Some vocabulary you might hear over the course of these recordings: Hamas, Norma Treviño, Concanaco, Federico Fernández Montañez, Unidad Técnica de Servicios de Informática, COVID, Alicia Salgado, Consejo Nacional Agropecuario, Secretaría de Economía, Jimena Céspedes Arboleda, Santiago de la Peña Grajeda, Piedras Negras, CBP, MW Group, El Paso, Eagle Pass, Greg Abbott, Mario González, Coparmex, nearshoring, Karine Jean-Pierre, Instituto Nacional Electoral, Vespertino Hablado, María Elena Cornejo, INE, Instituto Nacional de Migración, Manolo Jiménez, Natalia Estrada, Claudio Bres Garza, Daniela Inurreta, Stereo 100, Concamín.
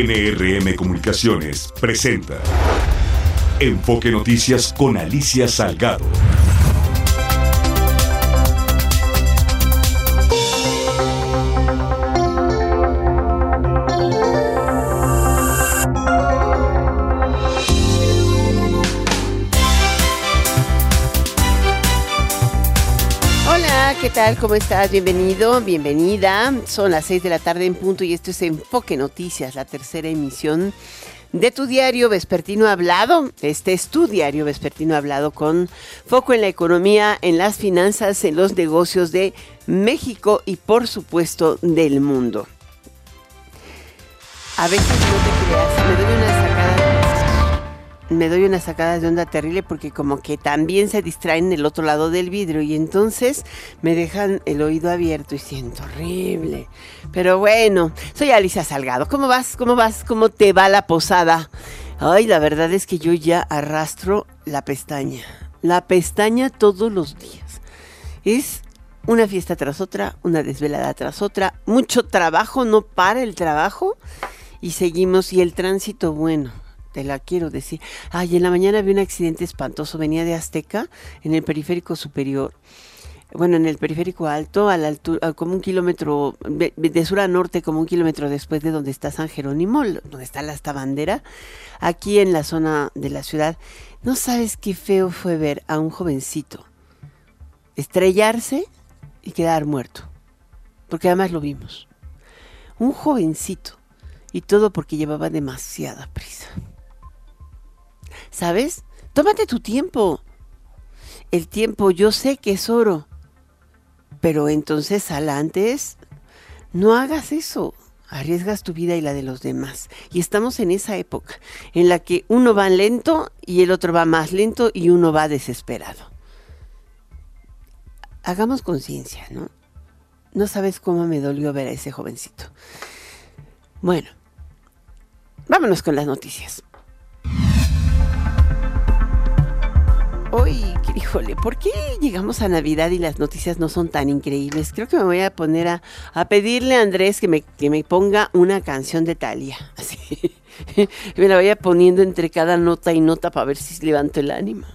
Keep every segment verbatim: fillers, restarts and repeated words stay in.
N R M Comunicaciones presenta Enfoque Noticias con Alicia Salgado. ¿Qué tal? ¿Cómo estás? Bienvenido, bienvenida. Son las seis de la tarde en punto y esto es Enfoque Noticias, la tercera emisión de tu diario Vespertino Hablado. Este es tu diario Vespertino Hablado con foco en la economía, en las finanzas, en los negocios de México y, por supuesto, del mundo. A veces no te creas, me doy una sacada, me doy una sacada de onda terrible porque como que también se distraen del otro lado del vidrio y entonces me dejan el oído abierto y siento horrible. Pero bueno, soy Alicia Salgado. ¿Cómo vas? ¿Cómo vas? ¿Cómo te va la posada? Ay, la verdad es que yo ya arrastro la pestaña. La pestaña todos los días. Es una fiesta tras otra, una desvelada tras otra. Mucho trabajo, no para el trabajo. Y seguimos. Y el tránsito, bueno, te la quiero decir. Ay, en la mañana vi un accidente espantoso. Venía de Azteca en el periférico superior. Bueno, en el periférico alto, a la altura, como un kilómetro, de, de sur a norte, como un kilómetro después de donde está San Jerónimo, donde está la esta bandera, aquí en la zona de la ciudad. No sabes qué feo fue ver a un jovencito estrellarse y quedar muerto, porque además lo vimos. Un jovencito, y todo porque llevaba demasiada prisa. ¿Sabes? Tómate tu tiempo. El tiempo, yo sé que es oro. Pero entonces, sal antes, no hagas eso. Arriesgas tu vida y la de los demás. Y estamos en esa época en la que uno va lento y el otro va más lento y uno va desesperado. Hagamos conciencia, ¿no? No sabes cómo me dolió ver a ese jovencito. Bueno, vámonos con las noticias. Hoy, híjole, ¿por qué llegamos a Navidad y las noticias no son tan increíbles? Creo que me voy a poner a, a pedirle a Andrés que me, que me ponga una canción de Thalia. Así. Me la vaya poniendo entre cada nota y nota para ver si levanto el ánimo.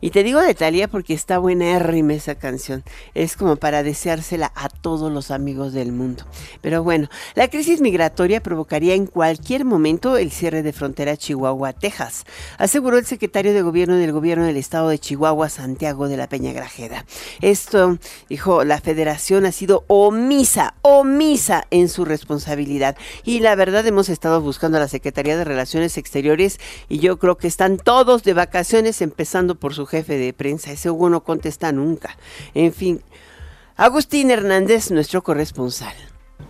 Y te digo de Thalia porque está buenérrima esa canción. Es como para deseársela a todos los amigos del mundo. Pero bueno, la crisis migratoria provocaría en cualquier momento el cierre de frontera Chihuahua-Texas, aseguró el secretario de Gobierno del Gobierno del Estado de Chihuahua, Santiago de la Peña Grajeda. Esto, dijo, la Federación ha sido omisa, omisa en su responsabilidad. Y la verdad hemos estado buscando a la Secretaría de Relaciones Exteriores y yo creo que están todos de vacaciones, empezando por su jefe de prensa. Ese Hugo no contesta nunca. En fin, Agustín Hernández, nuestro corresponsal.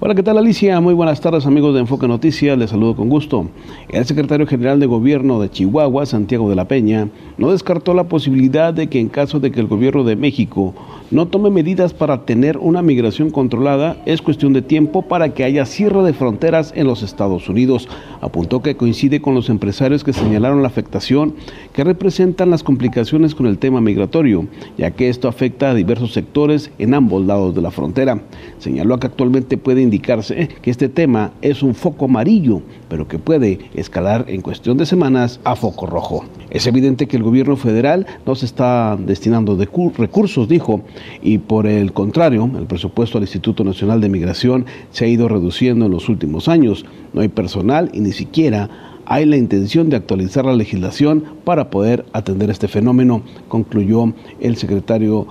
Hola, ¿qué tal, Alicia? Muy buenas tardes, amigos de Enfoque Noticias, les saludo con gusto. El secretario general de Gobierno de Chihuahua, Santiago de la Peña, no descartó la posibilidad de que en caso de que el gobierno de México no tome medidas para tener una migración controlada, es cuestión de tiempo para que haya cierre de fronteras en los Estados Unidos. Apuntó que coincide con los empresarios que señalaron la afectación que representan las complicaciones con el tema migratorio, ya que esto afecta a diversos sectores en ambos lados de la frontera. Señaló que actualmente puede indicarse que este tema es un foco amarillo, pero que puede escalar en cuestión de semanas a foco rojo. Es evidente que el gobierno federal no se está destinando de recursos, dijo, y por el contrario, el presupuesto al Instituto Nacional de Migración se ha ido reduciendo en los últimos años. No hay personal y ni siquiera hay la intención de actualizar la legislación para poder atender este fenómeno, concluyó el secretario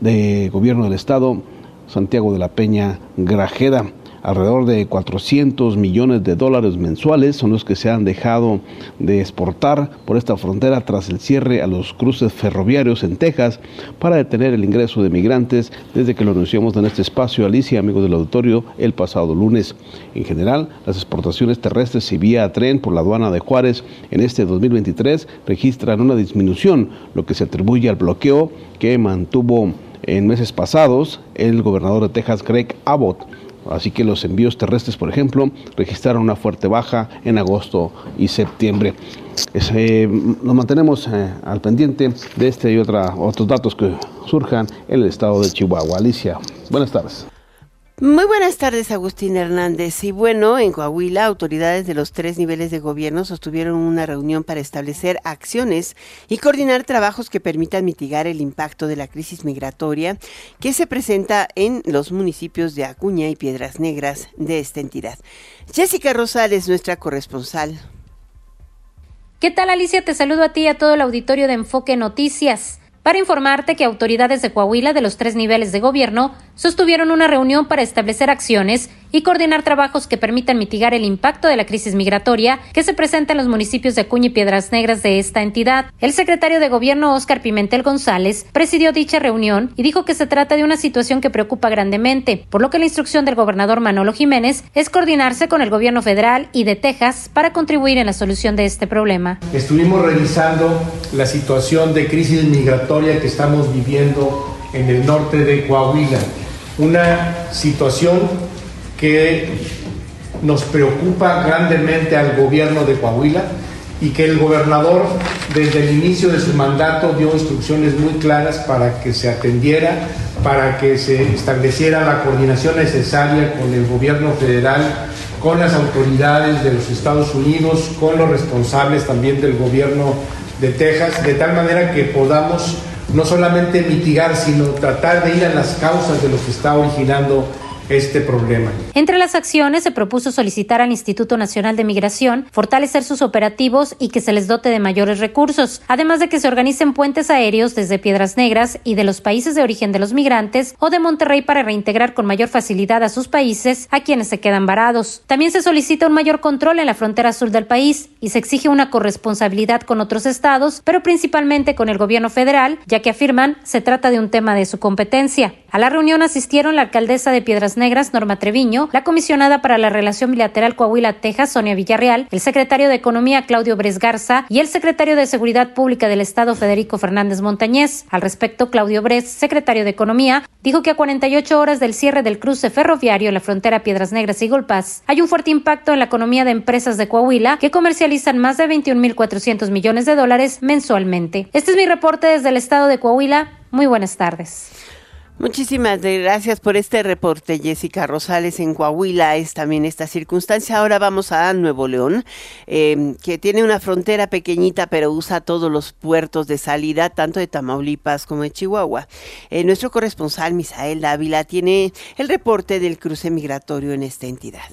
de Gobierno del Estado, Santiago de la Peña Grajeda. Alrededor de cuatrocientos millones de dólares mensuales son los que se han dejado de exportar por esta frontera tras el cierre a los cruces ferroviarios en Texas para detener el ingreso de migrantes desde que lo anunciamos en este espacio, Alicia, amigos del auditorio, el pasado lunes. En general, las exportaciones terrestres y vía a tren por la aduana de Juárez en este dos mil veintitrés registran una disminución, lo que se atribuye al bloqueo que mantuvo en meses pasados el gobernador de Texas, Greg Abbott. Así que los envíos terrestres, por ejemplo, registraron una fuerte baja en agosto y septiembre. Es, eh, nos mantenemos eh, al pendiente de este y otra, otros datos que surjan en el estado de Chihuahua. Alicia, buenas tardes. Muy buenas tardes, Agustín Hernández. Y bueno, en Coahuila, autoridades de los tres niveles de gobierno sostuvieron una reunión para establecer acciones y coordinar trabajos que permitan mitigar el impacto de la crisis migratoria que se presenta en los municipios de Acuña y Piedras Negras de esta entidad. Jessica Rosales, nuestra corresponsal. ¿Qué tal, Alicia? Te saludo a ti y a todo el auditorio de Enfoque Noticias. Para informarte que autoridades de Coahuila de los tres niveles de gobierno sostuvieron una reunión para establecer acciones y coordinar trabajos que permitan mitigar el impacto de la crisis migratoria que se presenta en los municipios de Acuña y Piedras Negras de esta entidad. El secretario de Gobierno, Óscar Pimentel González, presidió dicha reunión y dijo que se trata de una situación que preocupa grandemente, por lo que la instrucción del gobernador Manolo Jiménez es coordinarse con el gobierno federal y de Texas para contribuir en la solución de este problema. Estuvimos revisando la situación de crisis migratoria que estamos viviendo en el norte de Coahuila, una situación que nos preocupa grandemente al gobierno de Coahuila y que el gobernador desde el inicio de su mandato dio instrucciones muy claras para que se atendiera, para que se estableciera la coordinación necesaria con el gobierno federal, con las autoridades de los Estados Unidos, con los responsables también del gobierno de Texas, de tal manera que podamos no solamente mitigar, sino tratar de ir a las causas de lo que está originando este problema. Entre las acciones se propuso solicitar al Instituto Nacional de Migración fortalecer sus operativos y que se les dote de mayores recursos, además de que se organicen puentes aéreos desde Piedras Negras y de los países de origen de los migrantes o de Monterrey para reintegrar con mayor facilidad a sus países a quienes se quedan varados. También se solicita un mayor control en la frontera sur del país y se exige una corresponsabilidad con otros estados, pero principalmente con el gobierno federal, ya que afirman se trata de un tema de su competencia. A la reunión asistieron la alcaldesa de Piedras Negras, Norma Treviño, la comisionada para la relación bilateral Coahuila-Texas, Sonia Villarreal, el secretario de Economía, Claudio Bres Garza, y el secretario de Seguridad Pública del Estado, Federico Fernández Montañez. Al respecto, Claudio Bres, secretario de Economía, dijo que a cuarenta y ocho horas del cierre del cruce ferroviario en la frontera Piedras Negras y Golpaz, hay un fuerte impacto en la economía de empresas de Coahuila que comercializan más de veintiún mil cuatrocientos millones de dólares mensualmente. Este es mi reporte desde el estado de Coahuila. Muy buenas tardes. Muchísimas gracias por este reporte, Jessica Rosales. En Coahuila es también esta circunstancia. Ahora vamos a Nuevo León, eh, que tiene una frontera pequeñita, pero usa todos los puertos de salida, tanto de Tamaulipas como de Chihuahua. Eh, nuestro corresponsal, Misael Dávila, tiene el reporte del cruce migratorio en esta entidad.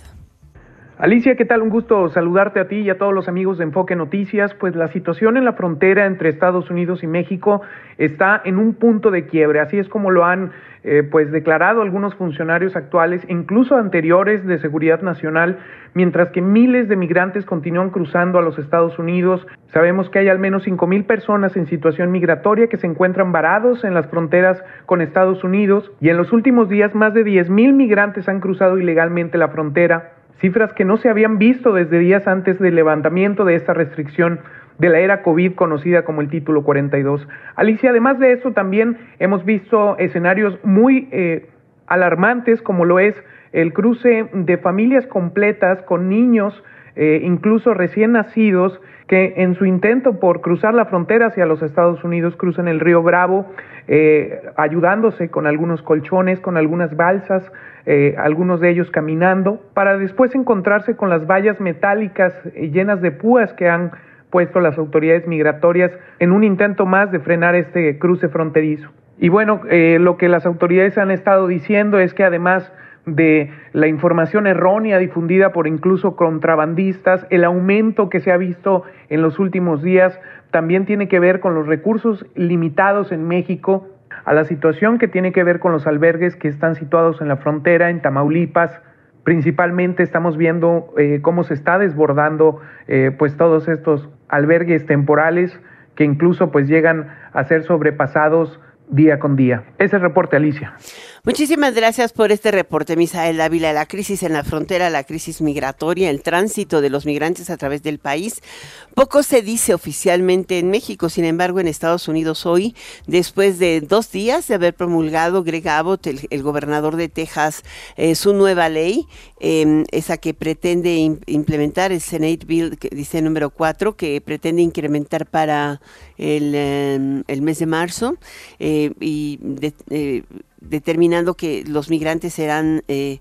Alicia, ¿qué tal? Un gusto saludarte a ti y a todos los amigos de Enfoque Noticias. Pues la situación en la frontera entre Estados Unidos y México está en un punto de quiebre, así es como lo han eh, pues declarado algunos funcionarios actuales, incluso anteriores de Seguridad Nacional, mientras que miles de migrantes continúan cruzando a los Estados Unidos. Sabemos que hay al menos cinco mil personas en situación migratoria que se encuentran varados en las fronteras con Estados Unidos y en los últimos días más de diez mil migrantes han cruzado ilegalmente la frontera. Cifras que no se habían visto desde días antes del levantamiento de esta restricción de la era COVID, conocida como el título cuarenta y dos. Alicia, además de eso, también hemos visto escenarios muy eh, alarmantes, como lo es el cruce de familias completas con niños, eh, incluso recién nacidos, que en su intento por cruzar la frontera hacia los Estados Unidos cruzan el río Bravo, eh, ayudándose con algunos colchones, con algunas balsas, eh, algunos de ellos caminando, para después encontrarse con las vallas metálicas eh, llenas de púas que han puesto las autoridades migratorias en un intento más de frenar este cruce fronterizo. Y bueno, eh, lo que las autoridades han estado diciendo es que además de la información errónea difundida por incluso contrabandistas, el aumento que se ha visto en los últimos días también tiene que ver con los recursos limitados en México, a la situación que tiene que ver con los albergues que están situados en la frontera, en Tamaulipas. Principalmente estamos viendo eh, cómo se está desbordando eh, pues todos estos albergues temporales que incluso pues llegan a ser sobrepasados día con día. Ese reporte, Alicia. Muchísimas gracias por este reporte, Misael Dávila. La crisis en la frontera, la crisis migratoria, el tránsito de los migrantes a través del país. Poco se dice oficialmente en México, sin embargo, en Estados Unidos hoy, después de dos días de haber promulgado Greg Abbott, el, el gobernador de Texas, eh, su nueva ley, eh, esa que pretende in, implementar el Senate Bill, que dice número cuatro, que pretende incrementar para el, eh, el mes de marzo, eh, y de, eh, determinando que los migrantes eran eh,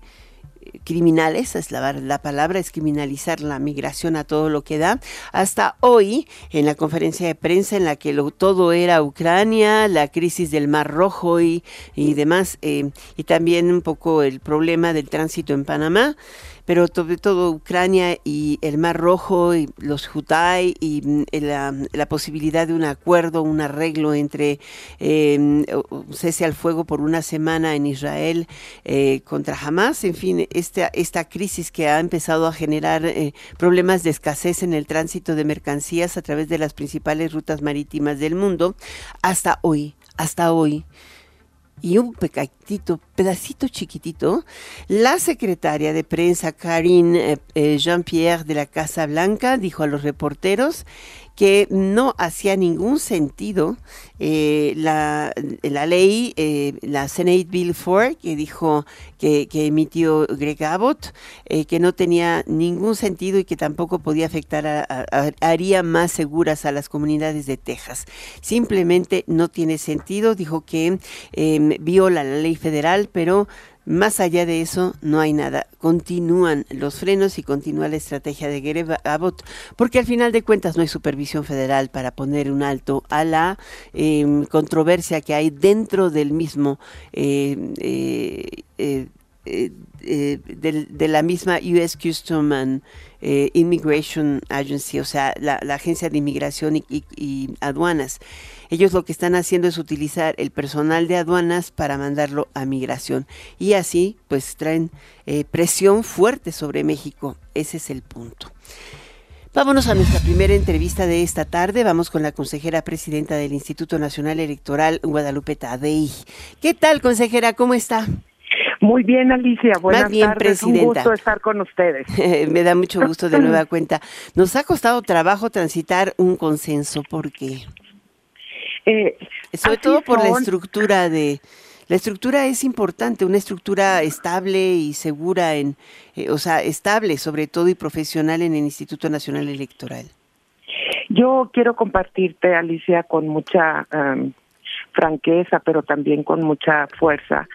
criminales, es la, la palabra es criminalizar la migración a todo lo que da, hasta hoy en la conferencia de prensa en la que lo, todo era Ucrania, la crisis del Mar Rojo y, y demás, eh, y también un poco el problema del tránsito en Panamá, pero sobre todo Ucrania y el Mar Rojo y los Hutai y la, la posibilidad de un acuerdo, un arreglo entre eh, un cese al fuego por una semana en Israel eh, contra Hamas, en fin, esta, esta crisis que ha empezado a generar eh, problemas de escasez en el tránsito de mercancías a través de las principales rutas marítimas del mundo, hasta hoy, hasta hoy. Y un pecatito, pedacito chiquitito, la secretaria de prensa Karine eh, Jean-Pierre de la Casa Blanca dijo a los reporteros que no hacía ningún sentido eh, la, la ley, eh, la Senate Bill cuatro, que dijo que, que emitió Greg Abbott, eh, que no tenía ningún sentido y que tampoco podía afectar, a, a, a, haría más seguras a las comunidades de Texas. Simplemente no tiene sentido, dijo que eh, viola la ley federal, pero más allá de eso, no hay nada. Continúan los frenos y continúa la estrategia de Greg Abbott, porque al final de cuentas no hay supervisión federal para poner un alto a la eh, controversia que hay dentro del mismo, eh, eh, eh, eh, eh, de, de la misma U S Customs and eh, Immigration Agency, o sea, la, la Agencia de Inmigración y, y, y Aduanas. Ellos lo que están haciendo es utilizar el personal de aduanas para mandarlo a migración. Y así, pues, traen eh, presión fuerte sobre México. Ese es el punto. Vámonos a nuestra primera entrevista de esta tarde. Vamos con la consejera presidenta del Instituto Nacional Electoral, Guadalupe Taddei. ¿Qué tal, consejera? ¿Cómo está? Muy bien, Alicia. Buenas Más bien, tardes. Presidenta. Un gusto estar con ustedes. Me da mucho gusto de nueva cuenta. Nos ha costado trabajo transitar un consenso. ¿Por qué? Eh, Sobre todo por son. la estructura de, la estructura es importante, una estructura estable y segura, en, eh, o sea, estable sobre todo y profesional en el Instituto Nacional Electoral. Yo quiero compartirte, Alicia, con mucha um, franqueza, pero también con mucha fuerza,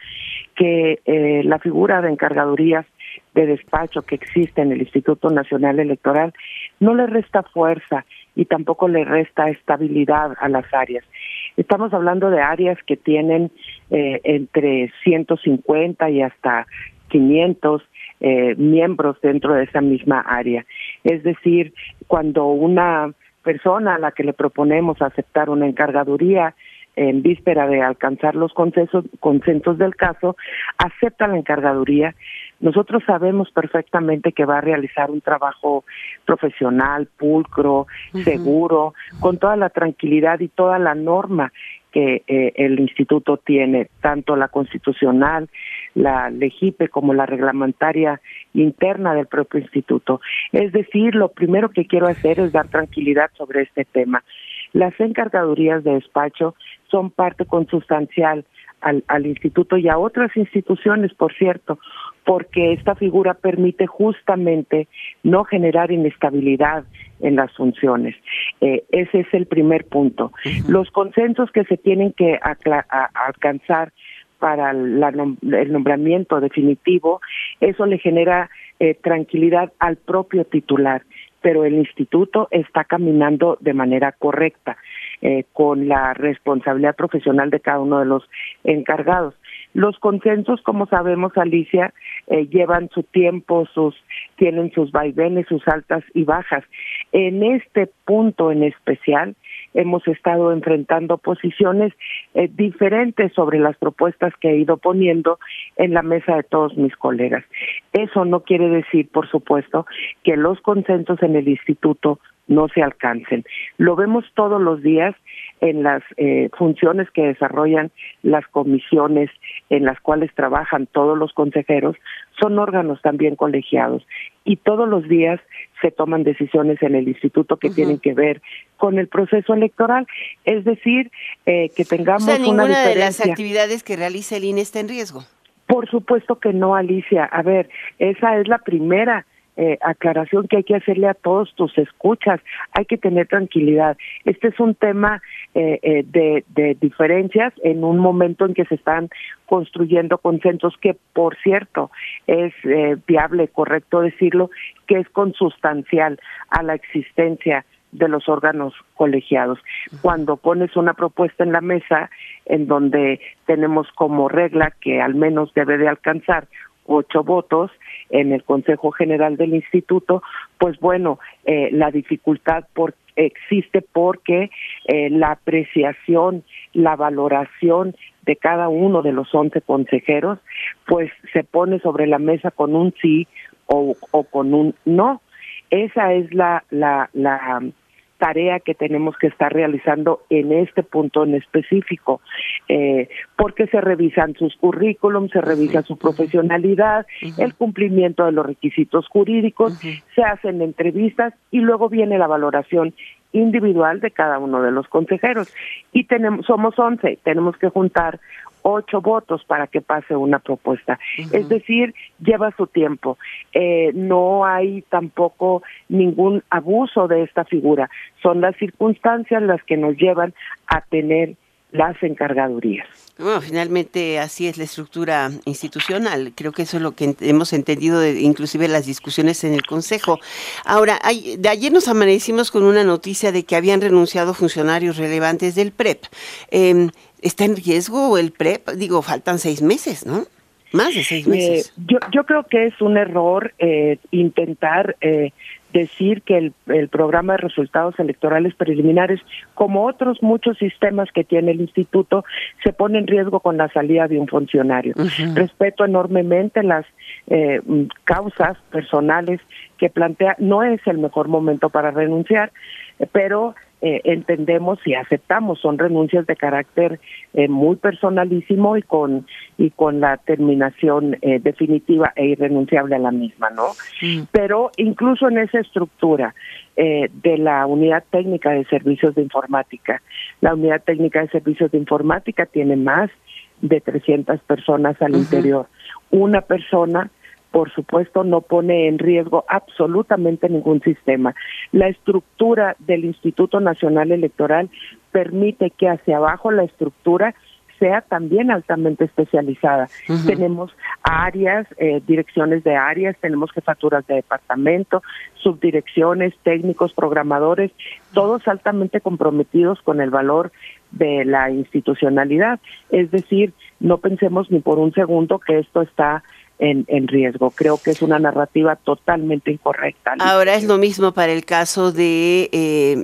que eh, la figura de encargadurías de despacho que existe en el Instituto Nacional Electoral no le resta fuerza y tampoco le resta estabilidad a las áreas. Estamos hablando de áreas que tienen eh, entre ciento cincuenta y hasta quinientos eh, miembros dentro de esa misma área. Es decir, cuando una persona a la que le proponemos aceptar una encargaduría en víspera de alcanzar los consensos, consensos del caso, acepta la encargaduría. Nosotros sabemos perfectamente que va a realizar un trabajo profesional, pulcro, uh-huh. seguro, con toda la tranquilidad y toda la norma que eh, el instituto tiene, tanto la constitucional, la LEGIPE como la reglamentaria interna del propio instituto. Es decir, lo primero que quiero hacer es dar tranquilidad sobre este tema. Las encargadurías de despacho son parte consustancial al, al instituto y a otras instituciones, por cierto, porque esta figura permite justamente no generar inestabilidad en las funciones. Eh, ese es el primer punto. Uh-huh. Los consensos que se tienen que acla- a- alcanzar para la nom- el nombramiento definitivo, eso le genera eh, tranquilidad al propio titular, pero el instituto está caminando de manera correcta, eh, con la responsabilidad profesional de cada uno de los encargados. Los consensos, como sabemos, Alicia, eh, llevan su tiempo, sus tienen sus vaivenes, sus altas y bajas. En este punto en especial, hemos estado enfrentando posiciones eh, diferentes sobre las propuestas que he ido poniendo en la mesa de todos mis colegas. Eso no quiere decir, por supuesto, que los consensos en el instituto no se alcancen. Lo vemos todos los días en las eh, funciones que desarrollan las comisiones en las cuales trabajan todos los consejeros, son órganos también colegiados y todos los días se toman decisiones en el instituto que uh-huh. tienen que ver con el proceso electoral, es decir, eh, que tengamos una diferencia. O sea, ninguna de las actividades que realiza el I N E está en riesgo. Por supuesto que no, Alicia. A ver, esa es la primera Eh, aclaración que hay que hacerle a todos tus escuchas. Hay que tener tranquilidad. Este es un tema eh, eh, de, de diferencias en un momento en que se están construyendo consensos que, por cierto, es eh, viable, correcto decirlo, que es consustancial a la existencia de los órganos colegiados. Cuando pones una propuesta en la mesa en donde tenemos como regla que al menos debe de alcanzar ocho votos en el Consejo General del Instituto, pues bueno, eh, la dificultad por, existe porque eh, la apreciación, la valoración de cada uno de los once consejeros, pues se pone sobre la mesa con un sí o, o con un no. Esa es la, la, la tarea que tenemos que estar realizando en este punto en específico, eh, porque se revisan sus currículums, se revisa su profesionalidad, uh-huh. el cumplimiento de los requisitos jurídicos, uh-huh. se hacen entrevistas y luego viene la valoración individual de cada uno de los consejeros. Y tenemos, somos once, tenemos que juntar ocho votos para que pase una propuesta. Uh-huh. Es decir, lleva su tiempo. Eh, no hay tampoco ningún abuso de esta figura. Son las circunstancias las que nos llevan a tener las encargadurías. Bueno, finalmente así es la estructura institucional. Creo que eso es lo que hemos entendido de, inclusive las discusiones en el Consejo. Ahora, hay, de ayer nos amanecimos con una noticia de que habían renunciado funcionarios relevantes del PREP. Eh, ¿Está en riesgo el PREP? Digo, faltan seis meses, ¿no? Más de seis meses. Eh, yo, yo creo que es un error eh, intentar eh, decir que el, el programa de resultados electorales preliminares, como otros muchos sistemas que tiene el instituto, se pone en riesgo con la salida de un funcionario. Uh-huh. Respeto enormemente las eh, causas personales que plantea. No es el mejor momento para renunciar, pero Eh, entendemos y aceptamos, son renuncias de carácter eh, muy personalísimo y con y con la terminación eh, definitiva e irrenunciable a la misma, ¿no? Sí. Pero incluso en esa estructura eh, de la Unidad Técnica de Servicios de Informática, la Unidad Técnica de Servicios de Informática tiene más de trescientas personas al uh-huh. interior. Una persona, por supuesto, no pone en riesgo absolutamente ningún sistema. La estructura del Instituto Nacional Electoral permite que hacia abajo la estructura sea también altamente especializada. Uh-huh. Tenemos áreas, eh, direcciones de áreas, tenemos jefaturas de departamento, subdirecciones, técnicos, programadores, todos altamente comprometidos con el valor de la institucionalidad. Es decir, no pensemos ni por un segundo que esto está En, en riesgo. Creo que es una narrativa totalmente incorrecta. Ahora es lo mismo para el caso de eh,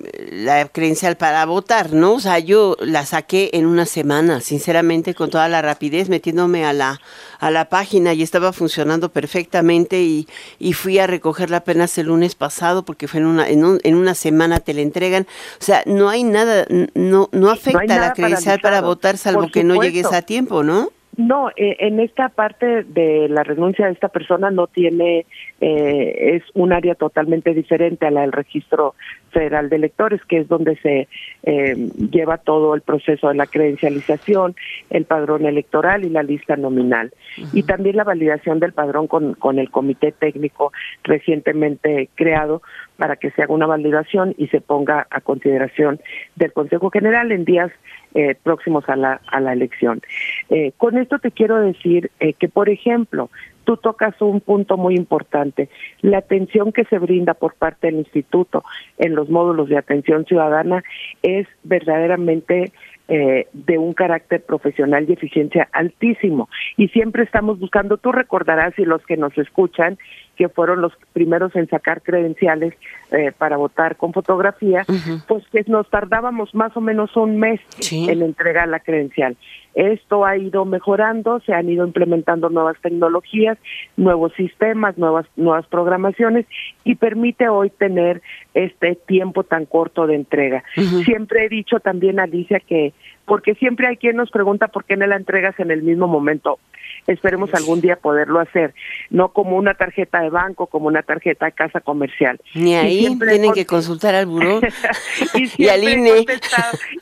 la credencial para votar, ¿no? O sea, yo la saqué en una semana, sinceramente, con toda la rapidez, metiéndome a la a la página y estaba funcionando perfectamente y, y fui a recogerla apenas el lunes pasado porque fue en una en, un, en una semana te la entregan. O sea, no hay nada, no no afecta no la credencial para votar salvo que no llegues a tiempo, ¿no? No, eh, en esta parte de la renuncia de esta persona no tiene, eh, es un área totalmente diferente a la del Registro Federal de Electores, que es donde se eh, lleva todo el proceso de la credencialización, el padrón electoral y la lista nominal. Uh-huh. Y también la validación del padrón con, con el comité técnico recientemente creado para que se haga una validación y se ponga a consideración del Consejo General en días Eh, próximos a la a la elección. Eh, con esto te quiero decir eh, que, por ejemplo, tú tocas un punto muy importante, la atención que se brinda por parte del instituto en los módulos de atención ciudadana es verdaderamente eh, de un carácter profesional y eficiencia altísimo. Y siempre estamos buscando, tú recordarás y los que nos escuchan, que fueron los primeros en sacar credenciales eh, para votar con fotografía, uh-huh. pues que nos tardábamos más o menos un mes sí. en entregar la credencial. Esto ha ido mejorando, se han ido implementando nuevas tecnologías, nuevos sistemas, nuevas nuevas programaciones y permite hoy tener este tiempo tan corto de entrega. Uh-huh. Siempre he dicho también, Alicia, que porque siempre hay quien nos pregunta por qué no la entregas en el mismo momento. Esperemos algún día poderlo hacer, no como una tarjeta de banco, como una tarjeta de casa comercial. Ni ahí tienen que consultar al buró y, y al I N E.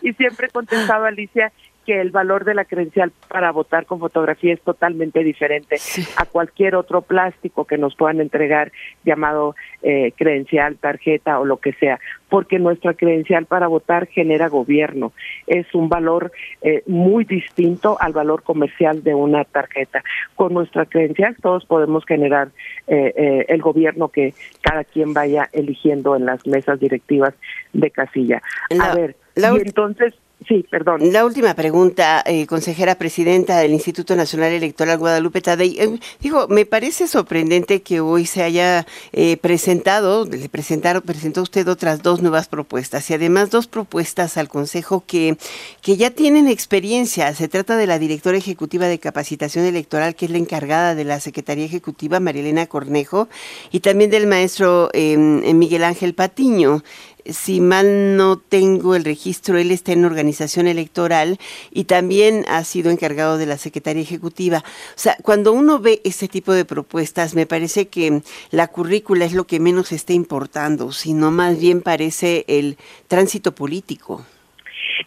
Y siempre he contestado, Alicia, que el valor de la credencial para votar con fotografía es totalmente diferente sí. a cualquier otro plástico que nos puedan entregar llamado eh, credencial, tarjeta o lo que sea, porque nuestra credencial para votar genera gobierno. Es un valor eh, muy distinto al valor comercial de una tarjeta. Con nuestra credencial todos podemos generar eh, eh, el gobierno que cada quien vaya eligiendo en las mesas directivas de casilla. La, a ver, la... y entonces... Sí, perdón. La última pregunta, eh, consejera presidenta del Instituto Nacional Electoral, Guadalupe Taddei. Eh, digo, me parece sorprendente que hoy se haya eh, presentado, le presentaron, presentó usted otras dos nuevas propuestas y además dos propuestas al Consejo que, que ya tienen experiencia. Se trata de la directora ejecutiva de capacitación electoral, que es la encargada de la Secretaría Ejecutiva, María Elena Cornejo, y también del maestro eh, Miguel Ángel Patiño. Si mal no tengo el registro, él está en organización electoral y también ha sido encargado de la Secretaría Ejecutiva. O sea, cuando uno ve este tipo de propuestas, me parece que la currícula es lo que menos está importando, sino más bien parece el tránsito político.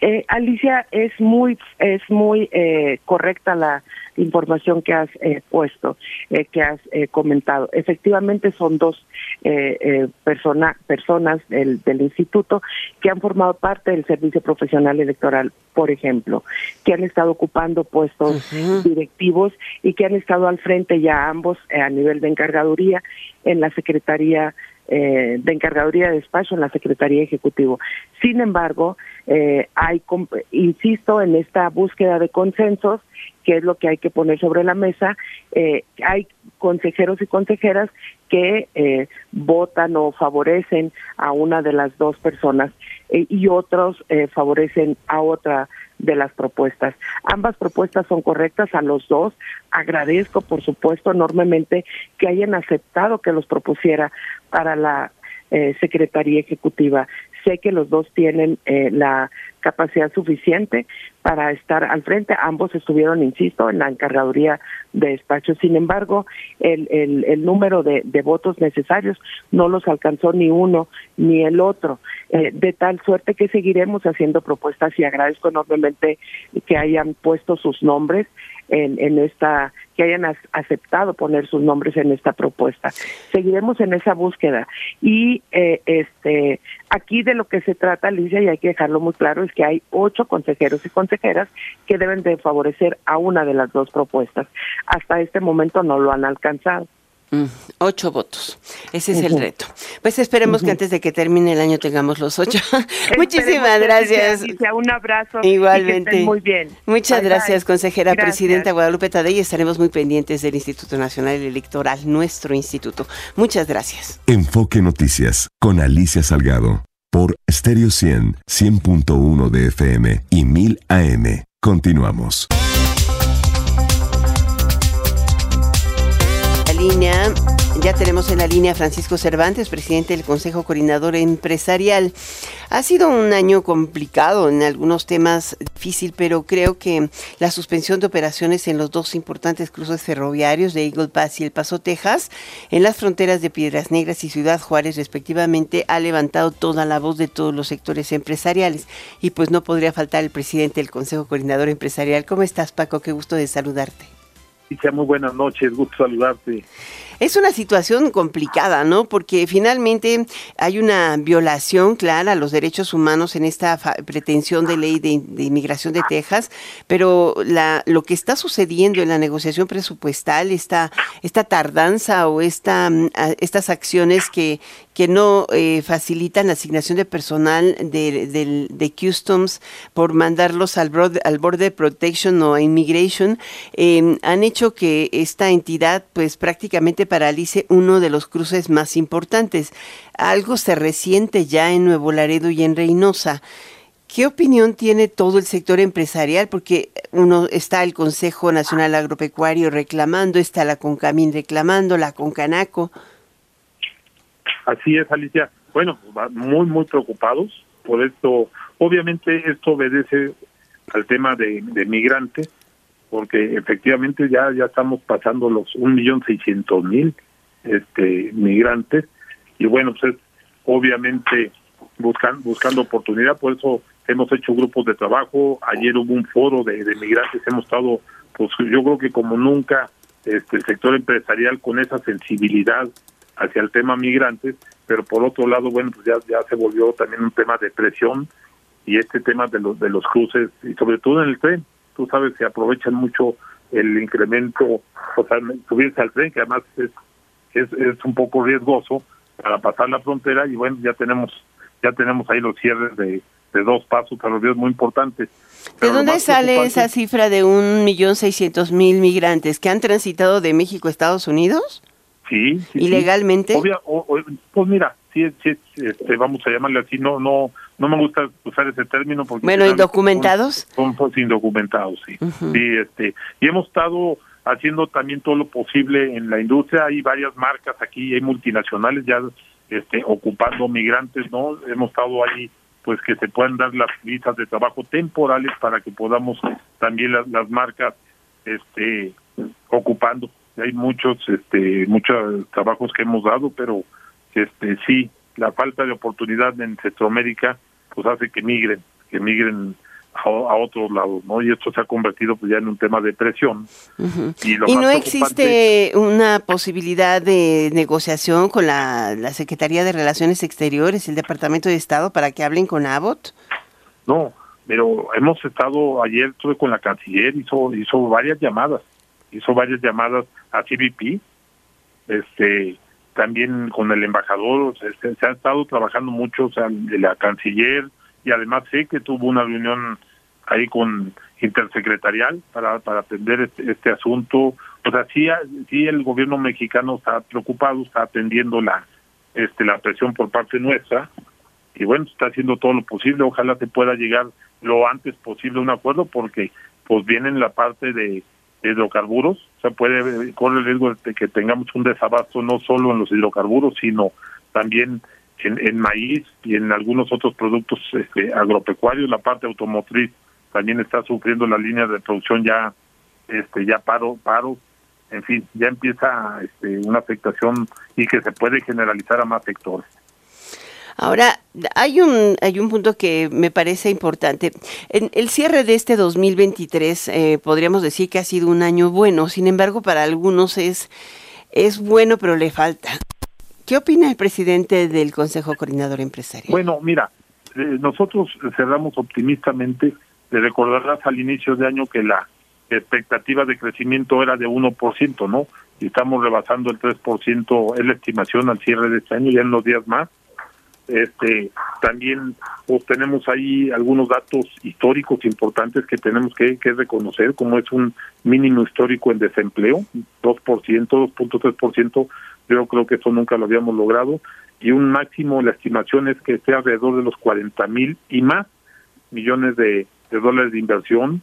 Eh, Alicia, es muy, es muy eh, correcta la información que has eh, puesto, eh, que has eh, comentado. Efectivamente son dos eh, eh, persona, personas del, del instituto que han formado parte del Servicio Profesional Electoral, por ejemplo, que han estado ocupando puestos uh-huh. directivos y que han estado al frente ya ambos eh, a nivel de encargaduría en la Secretaría Eh, de encargaduría de despacho en la Secretaría Ejecutiva. Sin embargo, eh, hay comp- insisto en esta búsqueda de consensos, que es lo que hay que poner sobre la mesa. Eh, hay consejeros y consejeras que eh, votan o favorecen a una de las dos personas eh, y otros eh, favorecen a otra de las propuestas. Ambas propuestas son correctas a los dos. Agradezco, por supuesto, enormemente que hayan aceptado que los propusiera para la eh, Secretaría Ejecutiva. Sé que los dos tienen eh, la capacidad suficiente para estar al frente. Ambos estuvieron, insisto, en la encargaduría de despacho. Sin embargo, el, el, el número de, de votos necesarios no los alcanzó ni uno ni el otro. Eh, de tal suerte que seguiremos haciendo propuestas y agradezco enormemente que hayan puesto sus nombres en, en esta, que hayan as, aceptado poner sus nombres en esta propuesta. Seguiremos en esa búsqueda. Y eh, este aquí de lo que se trata, Alicia, y hay que dejarlo muy claro, es que hay ocho consejeros y consejeras que deben de favorecer a una de las dos propuestas. Hasta este momento no lo han alcanzado. Mm, ocho votos. Ese es uh-huh. el reto. Pues esperemos uh-huh. que antes de que termine el año tengamos los ocho. Muchísimas gracias. Sea, un abrazo. Igualmente. Y que estén muy bien. Muchas bye, gracias, bye. Consejera gracias. Presidenta Guadalupe Taddei. Estaremos muy pendientes del Instituto Nacional Electoral, nuestro instituto. Muchas gracias. Enfoque Noticias con Alicia Salgado por Stereo cien, cien punto uno de F M y mil A M. Continuamos. Línea. Ya tenemos en la línea a Francisco Cervantes, presidente del Consejo Coordinador Empresarial. Ha sido un año complicado en algunos temas, difícil, pero creo que la suspensión de operaciones en los dos importantes cruces ferroviarios de Eagle Pass y El Paso, Texas, en las fronteras de Piedras Negras y Ciudad Juárez, respectivamente, ha levantado toda la voz de todos los sectores empresariales. Y pues no podría faltar el presidente del Consejo Coordinador Empresarial. ¿Cómo estás, Paco? Qué gusto de saludarte. Muy buenas noches, gusto saludarte. Es una situación complicada, ¿no? Porque finalmente hay una violación clara a los derechos humanos en esta fa- pretensión de ley de, de inmigración de Texas, pero la, lo que está sucediendo en la negociación presupuestal, esta, esta tardanza o esta, estas acciones que, que no eh, facilitan la asignación de personal de, de, de Customs por mandarlos al, broad, al Border Protection o Immigration, eh, han hecho que esta entidad pues prácticamente paralice uno de los cruces más importantes. Algo se resiente ya en Nuevo Laredo y en Reynosa. ¿Qué opinión tiene todo el sector empresarial? Porque uno está el Consejo Nacional Agropecuario reclamando, está la Concamín reclamando, la Concanaco. Así es, Alicia. Bueno, muy, muy preocupados por esto. Obviamente esto obedece al tema de, de migrantes, porque efectivamente ya ya estamos pasando los un millón seiscientos mil este migrantes y bueno, pues obviamente buscan, buscando oportunidad, por eso hemos hecho grupos de trabajo, ayer hubo un foro de, de migrantes, hemos estado, pues yo creo que como nunca, este, el sector empresarial con esa sensibilidad hacia el tema migrantes, pero por otro lado, bueno, pues ya, ya se volvió también un tema de presión, y este tema de los de los cruces, y sobre todo en el tren, tú sabes, se aprovechan mucho el incremento, o sea, subirse al tren, que además es, es, es un poco riesgoso para pasar la frontera, y bueno, ya tenemos ya tenemos ahí los cierres de, de dos pasos a los ríos muy importantes. Pero ¿de dónde sale esa cifra de un millón seiscientos mil migrantes que han transitado de México a Estados Unidos? Sí, sí, ilegalmente. Sí. Obvia, o, o, pues mira, sí, sí, este, vamos a llamarle así. No, no, no me gusta usar ese término porque bueno, indocumentados. Son, son pues, indocumentados, sí. Uh-huh. Sí, este, y hemos estado haciendo también todo lo posible en la industria. Hay varias marcas aquí, hay multinacionales ya, este, ocupando migrantes, ¿no? Hemos estado ahí, pues que se puedan dar las visas de trabajo temporales para que podamos también las, las marcas, este, ocupando. Hay muchos este muchos trabajos que hemos dado, pero este sí, la falta de oportunidad en Centroamérica pues hace que migren, que migren a, a otros lados, ¿no? Y esto se ha convertido pues ya en un tema de presión. Uh-huh. ¿Y, ¿Y no existe una posibilidad de negociación con la, la Secretaría de Relaciones Exteriores, el Departamento de Estado, para que hablen con Abbott? No, pero hemos estado, ayer estuve con la canciller, hizo hizo varias llamadas. Hizo varias llamadas a C B P, este, también con el embajador, este, se ha estado trabajando mucho, o sea, de la canciller, y además sé que tuvo una reunión ahí con intersecretarial para, para atender este, este asunto. O sea, sí, sí el gobierno mexicano está preocupado, está atendiendo la, este, la presión por parte nuestra, y bueno, está haciendo todo lo posible, ojalá se pueda llegar lo antes posible a un acuerdo, porque pues viene en la parte de hidrocarburos, o sea, puede correr el riesgo de que tengamos un desabasto no solo en los hidrocarburos, sino también en, en maíz y en algunos otros productos este, agropecuarios. La parte automotriz también está sufriendo, las líneas de producción ya este ya paro, paro, en fin, ya empieza este, una afectación y que se puede generalizar a más sectores. Ahora, hay un hay un punto que me parece importante. En el cierre de este dos mil veintitrés eh, podríamos decir que ha sido un año bueno, sin embargo, para algunos es, es bueno, pero le falta. ¿Qué opina el presidente del Consejo Coordinador Empresarial? Bueno, mira, eh, nosotros cerramos optimistamente. Le recordarás al inicio de año que la expectativa de crecimiento era de uno por ciento, ¿no? Y estamos rebasando el tres por ciento, es la estimación al cierre de este año, ya en los días más. Este, también pues, tenemos ahí algunos datos históricos importantes que tenemos que, que reconocer, como es un mínimo histórico en desempleo, dos por ciento, dos punto tres por ciento, yo creo que eso nunca lo habíamos logrado, y un máximo, la estimación es que esté alrededor de los cuarenta mil y más millones de, de dólares de inversión.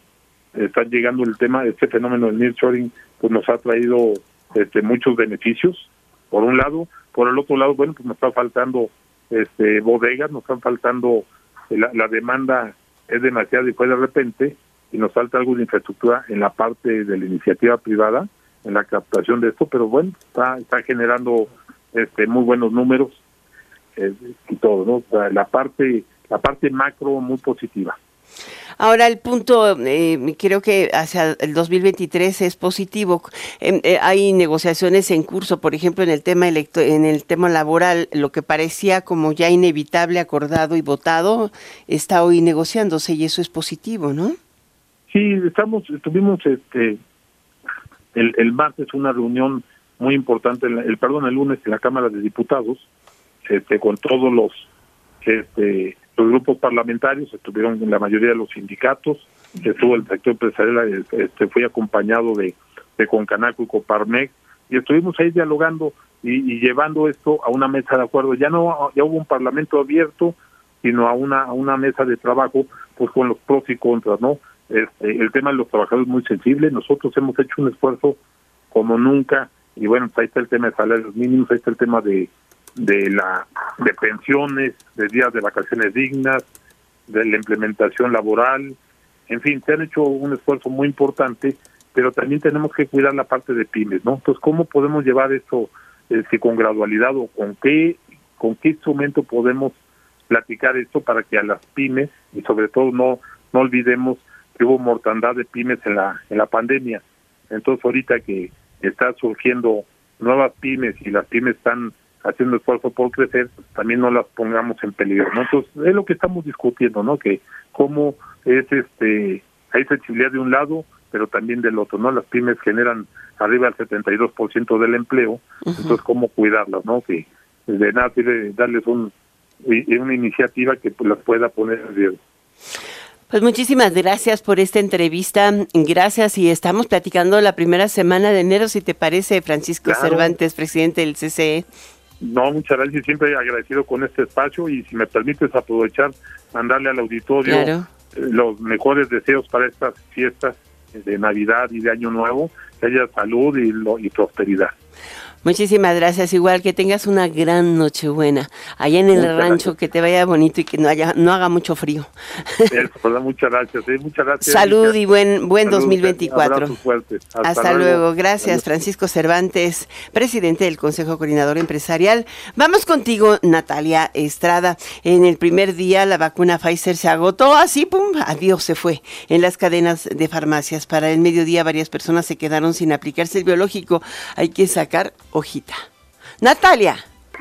Está llegando el tema, este fenómeno del nearshoring, pues nos ha traído este, muchos beneficios, por un lado, por el otro lado, bueno, pues nos está faltando Este, bodegas, nos están faltando, la, la demanda es demasiada y fue de repente, y nos falta algo de infraestructura en la parte de la iniciativa privada, en la captación de esto, pero bueno, está, está generando este, muy buenos números eh, y todo, ¿no? O sea, la parte, la parte macro muy positiva. Ahora el punto, eh, creo que hacia el dos mil veintitrés es positivo. Eh, eh, hay negociaciones en curso, por ejemplo, en el tema electo- en el tema laboral, lo que parecía como ya inevitable, acordado y votado, está hoy negociándose y eso es positivo, ¿no? Sí, estamos, tuvimos este el, el martes una reunión muy importante, el, el perdón, el lunes en la Cámara de Diputados, este, con todos los este los grupos parlamentarios, estuvieron en la mayoría de los sindicatos, estuvo el sector empresarial, este, fui acompañado de, de Concanaco y Coparmex, y estuvimos ahí dialogando y, y llevando esto a una mesa de acuerdo. Ya no ya hubo un parlamento abierto, sino a una a una mesa de trabajo, pues con los pros y contras, ¿no? Este, el tema de los trabajadores es muy sensible, nosotros hemos hecho un esfuerzo como nunca, y bueno, ahí está el tema de salarios mínimos, ahí está el tema de de la de pensiones, de días de vacaciones dignas, de la implementación laboral, en fin, se han hecho un esfuerzo muy importante, pero también tenemos que cuidar la parte de pymes, ¿no? Entonces, ¿cómo podemos llevar esto eh, si con gradualidad o con qué con qué instrumento podemos platicar esto para que a las pymes, y sobre todo no no olvidemos que hubo mortandad de pymes en la en la pandemia. Entonces ahorita que está surgiendo nuevas pymes y las pymes están haciendo esfuerzo por crecer, también no las pongamos en peligro, ¿no? Entonces es lo que estamos discutiendo, ¿no? Que cómo es este hay sensibilidad de un lado, pero también del otro, ¿no? Las pymes generan arriba del setenta y dos por ciento del empleo, uh-huh. Entonces cómo cuidarlas, ¿no? Que de nada sirve darles un una iniciativa que las pueda poner en riesgo. Pues muchísimas gracias por esta entrevista, gracias, y estamos platicando la primera semana de enero, si te parece, Francisco claro. Cervantes, presidente del C C E. No, muchas gracias, siempre agradecido con este espacio, y si me permites aprovechar, mandarle al auditorio claro. los mejores deseos para estas fiestas de Navidad y de Año Nuevo, que haya salud y, lo, y prosperidad. Muchísimas gracias, igual que tengas una gran Nochebuena allá en el muchas rancho, gracias. Que te vaya bonito y que no haya no haga mucho frío. Eso, pues, muchas gracias, ¿eh? Muchas gracias. Salud Alicia. Y buen buen Salud, dos mil veinticuatro. Hasta, Hasta luego. luego. Gracias, Salud. Francisco Cervantes, presidente del Consejo Coordinador Empresarial. Vamos contigo, Natalia Estrada. En el primer día la vacuna Pfizer se agotó, así pum, adiós, se fue en las cadenas de farmacias. Para el mediodía varias personas se quedaron sin aplicarse el biológico. Hay que sacar hojita. Natalia.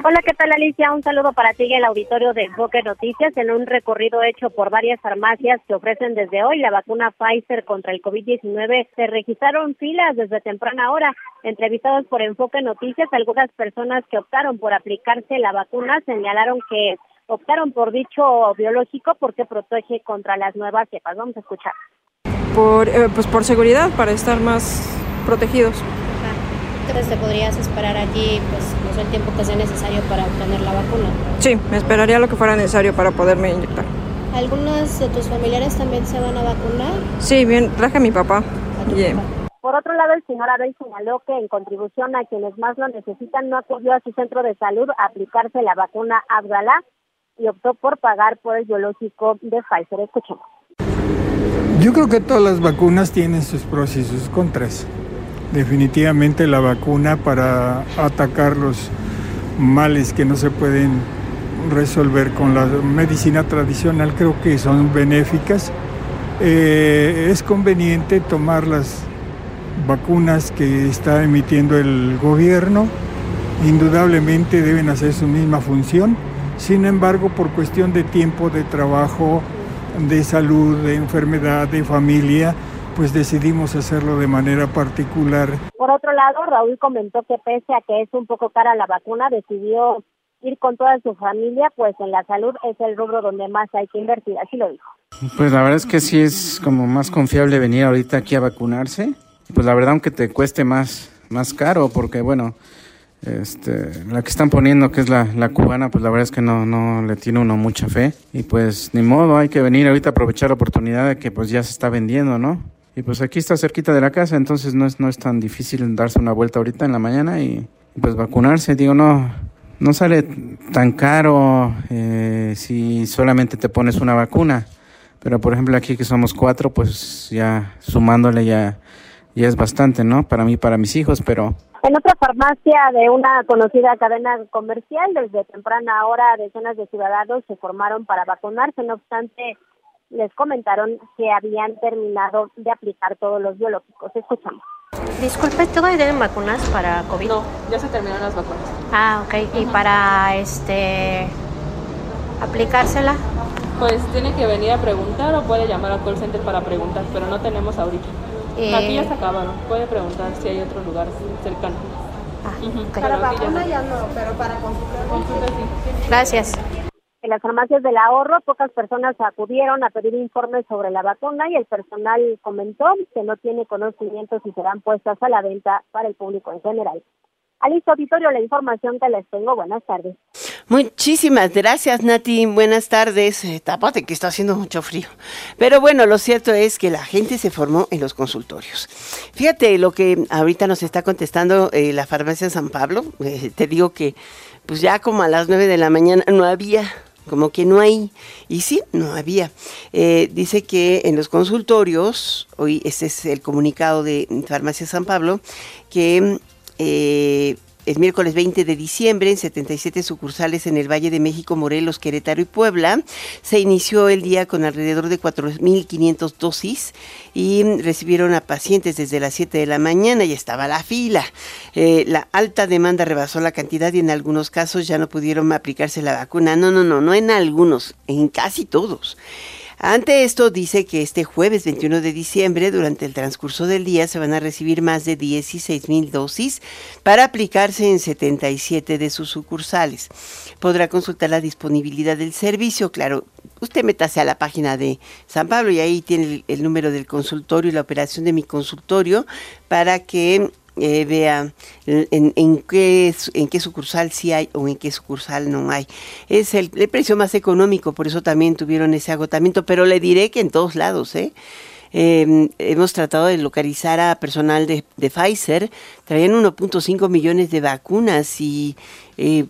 Hola, ¿qué tal, Alicia? Un saludo para ti y el auditorio de Enfoque Noticias. En un recorrido hecho por varias farmacias que ofrecen desde hoy la vacuna Pfizer contra el COVID diecinueve, se registraron filas desde temprana hora. Entrevistados por Enfoque Noticias, algunas personas que optaron por aplicarse la vacuna señalaron que optaron por dicho biológico porque protege contra las nuevas cepas. Vamos a escuchar. Por, eh, pues por seguridad, para estar más protegidos. Entonces te podrías esperar aquí, pues, no sé, el tiempo que sea necesario para obtener la vacuna. Sí, me esperaría lo que fuera necesario para poderme inyectar. ¿Algunos de tus familiares también se van a vacunar? Sí, bien, traje a mi papá. ¿A tu yeah. papá? Por otro lado, el señor Abel señaló que en contribución a quienes más lo necesitan, no acudió a su centro de salud a aplicarse la vacuna Abdala y optó por pagar por el biológico de Pfizer. Escuchemos. Yo creo que todas las vacunas tienen sus pros y sus contras. Definitivamente la vacuna para atacar los males que no se pueden resolver con la medicina tradicional creo que son benéficas. Eh, es conveniente tomar las vacunas que está emitiendo el gobierno, indudablemente deben hacer su misma función, sin embargo por cuestión de tiempo, de trabajo, de salud, de enfermedad, de familia, pues decidimos hacerlo de manera particular. Por otro lado, Raúl comentó que pese a que es un poco cara la vacuna, decidió ir con toda su familia, pues en la salud es el rubro donde más hay que invertir, así lo dijo. Pues la verdad es que sí es como más confiable venir ahorita aquí a vacunarse, pues la verdad aunque te cueste más más caro, porque bueno, este, la que están poniendo que es la, la cubana, pues la verdad es que no, no le tiene uno mucha fe, y pues ni modo, hay que venir ahorita a aprovechar la oportunidad de que pues ya se está vendiendo, ¿no? Y pues aquí está cerquita de la casa, entonces no es no es tan difícil darse una vuelta ahorita en la mañana y pues vacunarse. Digo, no no sale tan caro eh, si solamente te pones una vacuna, pero por ejemplo aquí que somos cuatro, pues ya sumándole ya, ya es bastante, ¿no? Para mí, para mis hijos, pero... En otra farmacia de una conocida cadena comercial, desde temprana hora decenas de ciudadanos se formaron para vacunarse, no obstante... les comentaron que habían terminado de aplicar todos los biológicos. Escuchamos. Disculpe, ¿todavía deben vacunarse para COVID? No, ya se terminaron las vacunas. Ah, ok. Uh-huh. ¿Y para este aplicársela? Pues tiene que venir a preguntar o puede llamar al call center para preguntar, pero no tenemos ahorita. Eh... Aquí ya se acabaron. Puede preguntar si hay otro lugar cercano. Ah, uh-huh. Okay. Para vacuna ya no, pero para consulta, consulta sí. Gracias. En las farmacias del ahorro, pocas personas acudieron a pedir informes sobre la vacuna y el personal comentó que no tiene conocimiento si serán puestas a la venta para el público en general. Alisto auditorio, la información que les tengo. Buenas tardes. Muchísimas gracias, Nati. Buenas tardes. Eh, tápate que está haciendo mucho frío. Pero bueno, lo cierto es que la gente se formó en los consultorios. Fíjate lo que ahorita nos está contestando eh, la Farmacia San Pablo. Eh, te digo que pues ya como a las nueve de la mañana no había... como que no hay, y sí, no había. Eh, dice que en los consultorios, hoy ese es el comunicado de Farmacia San Pablo, que eh, el miércoles veinte de diciembre en setenta y siete sucursales en el Valle de México, Morelos, Querétaro y Puebla. Se inició el día con alrededor de cuatro mil quinientas dosis y recibieron a pacientes desde las siete de la mañana y estaba la fila. Eh, la alta demanda rebasó la cantidad y en algunos casos ya no pudieron aplicarse la vacuna. No, no, no, no en algunos, en casi todos. Ante esto, dice que este jueves veintiuno de diciembre, durante el transcurso del día, se van a recibir más de dieciséis mil dosis para aplicarse en setenta y siete de sus sucursales. Podrá consultar la disponibilidad del servicio. Claro, usted métase a la página de San Pablo y ahí tiene el, el número del consultorio y la operación de mi consultorio para que eh, vea en, en, qué, en qué sucursal sí hay o en qué sucursal no hay. Es el, el precio más económico, por eso también tuvieron ese agotamiento, pero le diré que en todos lados, ¿eh? Eh, hemos tratado de localizar a personal de, de Pfizer, traían uno punto cinco millones de vacunas y eh,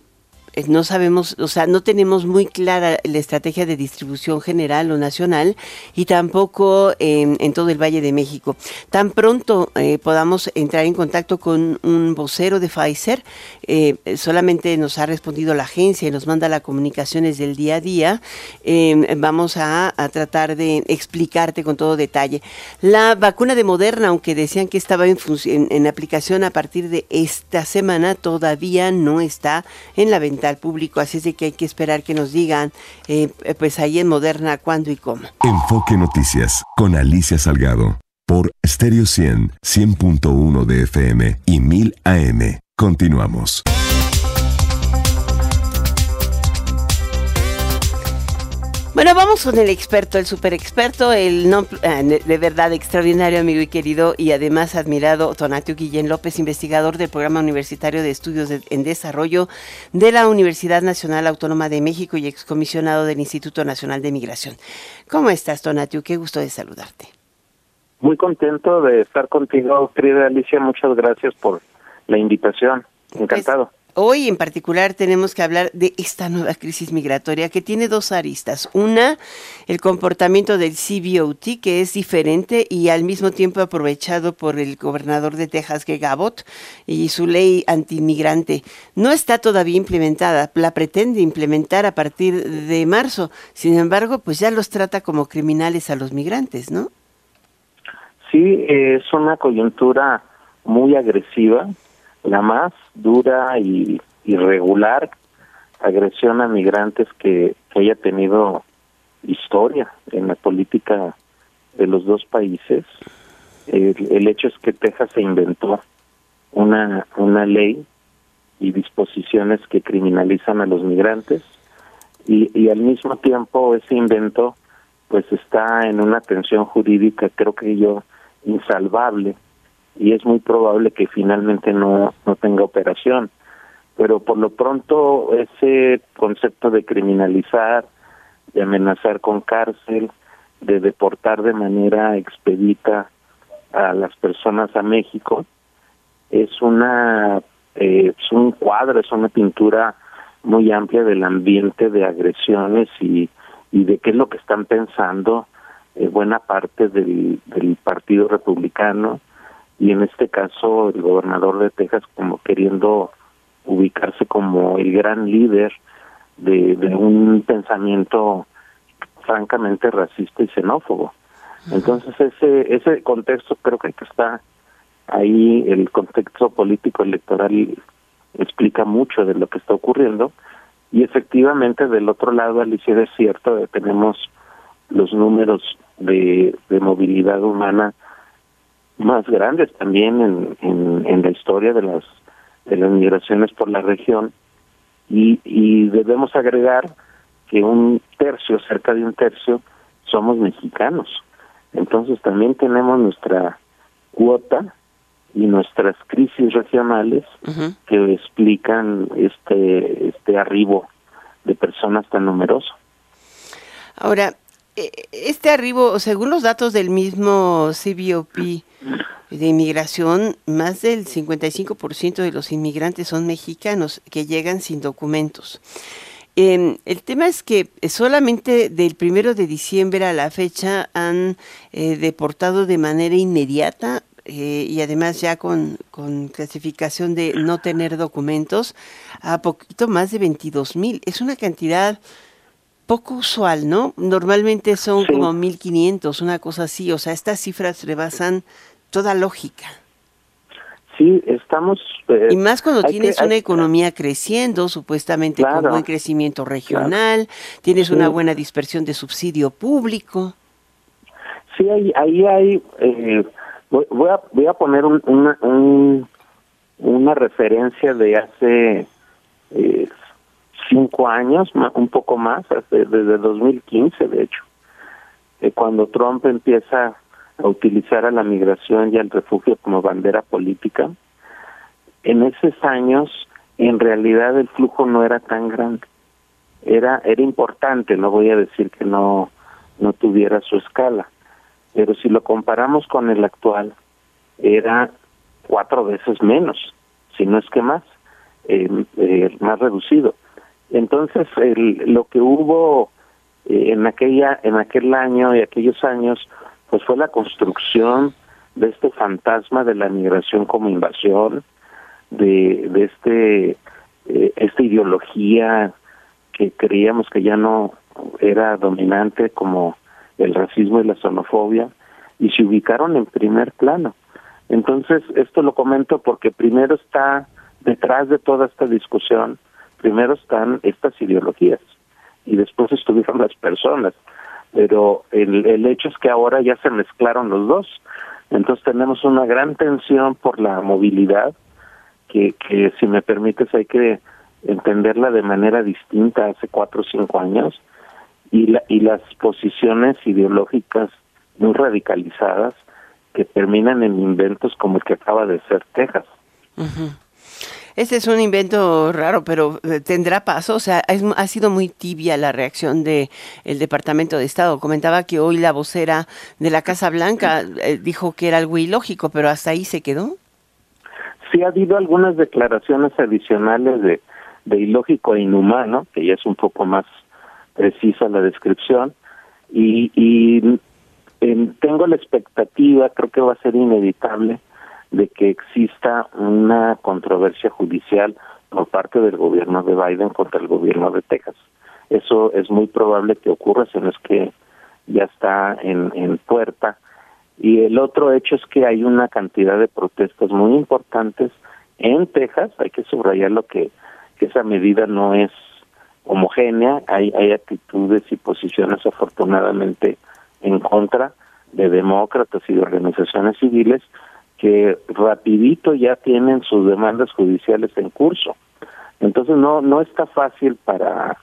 no sabemos, o sea, no tenemos muy clara la estrategia de distribución general o nacional y tampoco eh, en todo el Valle de México. Tan pronto eh, podamos entrar en contacto con un vocero de Pfizer, eh, solamente nos ha respondido la agencia y nos manda las comunicaciones del día a día. Eh, vamos a, a tratar de explicarte con todo detalle. La vacuna de Moderna, aunque decían que estaba en, en, en aplicación a partir de esta semana, todavía no está en la venta al público, así es de que hay que esperar que nos digan, eh, pues ahí en Moderna, cuándo y cómo. Enfoque Noticias, con Alicia Salgado, por Stereo cien, cien punto uno de F M y mil A M. Continuamos. Bueno, vamos con el experto, el super experto, el no, de verdad extraordinario amigo y querido y además admirado Tonatiuh Guillén López, investigador del Programa Universitario de Estudios de, en Desarrollo de la Universidad Nacional Autónoma de México y excomisionado del Instituto Nacional de Migración. ¿Cómo estás, Tonatiuh? Qué gusto de saludarte. Muy contento de estar contigo, querida Alicia. Muchas gracias por la invitación. Encantado. Pues, hoy en particular tenemos que hablar de esta nueva crisis migratoria que tiene dos aristas. Una, el comportamiento del C B O T, que es diferente y al mismo tiempo aprovechado por el gobernador de Texas, Greg Abbott, y su ley antimigrante. No está todavía implementada, la pretende implementar a partir de marzo. Sin embargo, pues ya los trata como criminales a los migrantes, ¿no? Sí, es una coyuntura muy agresiva. La más dura y irregular agresión a migrantes que, que haya tenido historia en la política de los dos países. El, el hecho es que Texas se inventó una, una ley y disposiciones que criminalizan a los migrantes y, y al mismo tiempo ese invento pues está en una tensión jurídica, creo que yo, insalvable. Y es muy probable que finalmente no, no tenga operación. Pero por lo pronto ese concepto de criminalizar, de amenazar con cárcel, de deportar de manera expedita a las personas a México, es una eh, es un cuadro, es una pintura muy amplia del ambiente de agresiones y, y de qué es lo que están pensando eh, buena parte del, del Partido Republicano, y en este caso el gobernador de Texas como queriendo ubicarse como el gran líder de, de un pensamiento francamente racista y xenófobo. Entonces ese ese contexto creo que está ahí, el contexto político electoral explica mucho de lo que está ocurriendo y efectivamente del otro lado, Alicia, es cierto, tenemos los números de, de movilidad humana más grandes también en, en, en la historia de las de las migraciones por la región y, y debemos agregar que un tercio, cerca de un tercio, somos mexicanos. Entonces también tenemos nuestra cuota y nuestras crisis regionales uh-huh. que explican este este arribo de personas tan numeroso. Ahora, este arribo, según los datos del mismo C B O P de inmigración, más del cincuenta y cinco por ciento de los inmigrantes son mexicanos que llegan sin documentos. Eh, el tema es que solamente del primero de diciembre a la fecha han eh, deportado de manera inmediata eh, y además ya con, con clasificación de no tener documentos, a poquito más de veintidós mil. Es una cantidad poco usual, ¿no? Normalmente son sí. como mil quinientos, una cosa así. O sea, estas cifras rebasan toda lógica. Sí, estamos... Eh, y más cuando tienes que, hay, una economía creciendo, supuestamente claro, con buen crecimiento regional, claro. tienes sí. una buena dispersión de subsidio público. Sí, ahí hay... hay eh, voy, voy, a, voy a poner un, una, un, una referencia de hace eh, cinco años, un poco más, hace, desde dos mil quince, de hecho, eh, cuando Trump empieza a utilizar a la migración y al refugio como bandera política. En esos años, en realidad, el flujo no era tan grande. Era era importante, no voy a decir que no, no tuviera su escala, pero si lo comparamos con el actual, era cuatro veces menos, si no es que más, eh, eh, más reducido. Entonces, el, lo que hubo eh, en aquella en aquel año y aquellos años, pues fue la construcción de este fantasma de la migración como invasión, de, de este eh, esta ideología que creíamos que ya no era dominante, como el racismo y la xenofobia, y se ubicaron en primer plano. Entonces, esto lo comento porque primero está, detrás de toda esta discusión, primero están estas ideologías, y después estuvieron las personas. Pero el, el hecho es que ahora ya se mezclaron los dos. Entonces tenemos una gran tensión por la movilidad, que, que si me permites hay que entenderla de manera distinta hace cuatro o cinco años, y, la, y las posiciones ideológicas muy radicalizadas que terminan en inventos como el que acaba de ser Texas. Uh-huh. Este es un invento raro, pero tendrá paso. O sea, es, ha sido muy tibia la reacción de el Departamento de Estado. Comentaba que hoy la vocera de la Casa Blanca eh, dijo que era algo ilógico, pero hasta ahí se quedó. Sí, ha habido algunas declaraciones adicionales de, de ilógico e inhumano, que ya es un poco más precisa la descripción, y, y en, tengo la expectativa, creo que va a ser inevitable, de que exista una controversia judicial por parte del gobierno de Biden contra el gobierno de Texas. Eso es muy probable que ocurra, si no es que ya está en, en puerta. Y el otro hecho es que hay una cantidad de protestas muy importantes en Texas. Hay que subrayar lo que, que esa medida no es homogénea. Hay, hay actitudes y posiciones afortunadamente en contra de demócratas y de organizaciones civiles, que rapidito ya tienen sus demandas judiciales en curso. Entonces no no está fácil para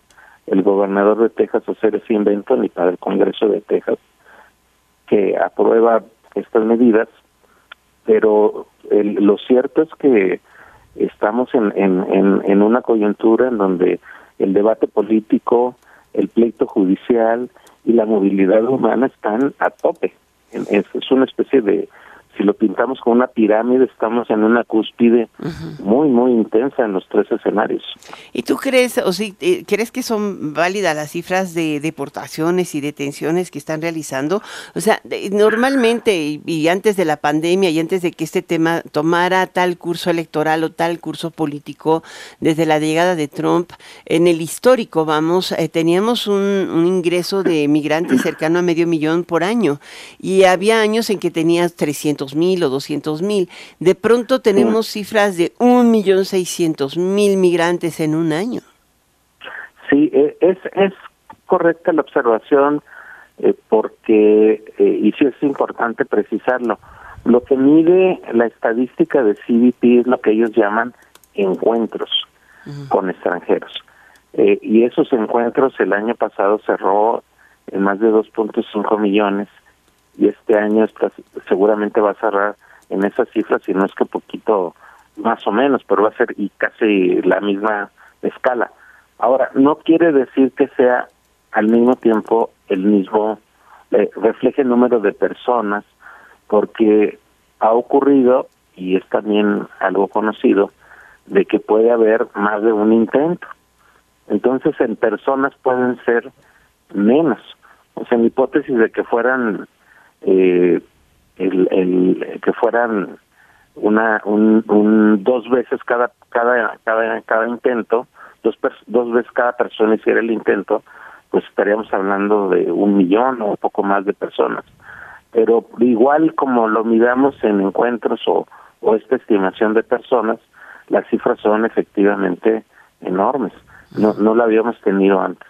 el gobernador de Texas hacer ese invento, ni para el Congreso de Texas, que aprueba estas medidas, pero el, lo cierto es que estamos en, en, en, en una coyuntura en donde el debate político, el pleito judicial y la movilidad humana están a tope. Es, es una especie de... Si lo pintamos con una pirámide, estamos en una cúspide uh-huh. muy, muy intensa en los tres escenarios. ¿Y tú crees, o si eh, crees que son válidas las cifras de deportaciones y detenciones que están realizando? O sea, de, normalmente, y, y antes de la pandemia, y antes de que este tema tomara tal curso electoral o tal curso político, desde la llegada de Trump, en el histórico, vamos, eh, teníamos un, un ingreso de migrantes cercano a medio millón por año, y había años en que tenías trescientos mil o doscientos mil. De pronto tenemos sí. cifras de un millón seiscientos mil migrantes en un año. Sí, es es correcta la observación, eh, porque eh, y sí es importante precisarlo. Lo que mide la estadística de C B P es lo que ellos llaman encuentros uh-huh. con extranjeros, eh, y esos encuentros el año pasado cerró en más de dos punto cinco millones. Y este año está, seguramente va a cerrar en esas cifras, si no es que poquito más o menos, pero va a ser y casi la misma escala. Ahora, no quiere decir que sea al mismo tiempo el mismo, eh, refleje el número de personas, porque ha ocurrido, y es también algo conocido, de que puede haber más de un intento. Entonces, en personas pueden ser menos. O sea, mi hipótesis de que fueran... Eh, el, el que fueran una un, un dos veces cada cada cada cada intento, dos dos veces cada persona hiciera el intento, pues estaríamos hablando de un millón o un poco más de personas. Pero igual como lo midamos en encuentros o, o esta estimación de personas, las cifras son efectivamente enormes. No, no la habíamos tenido antes.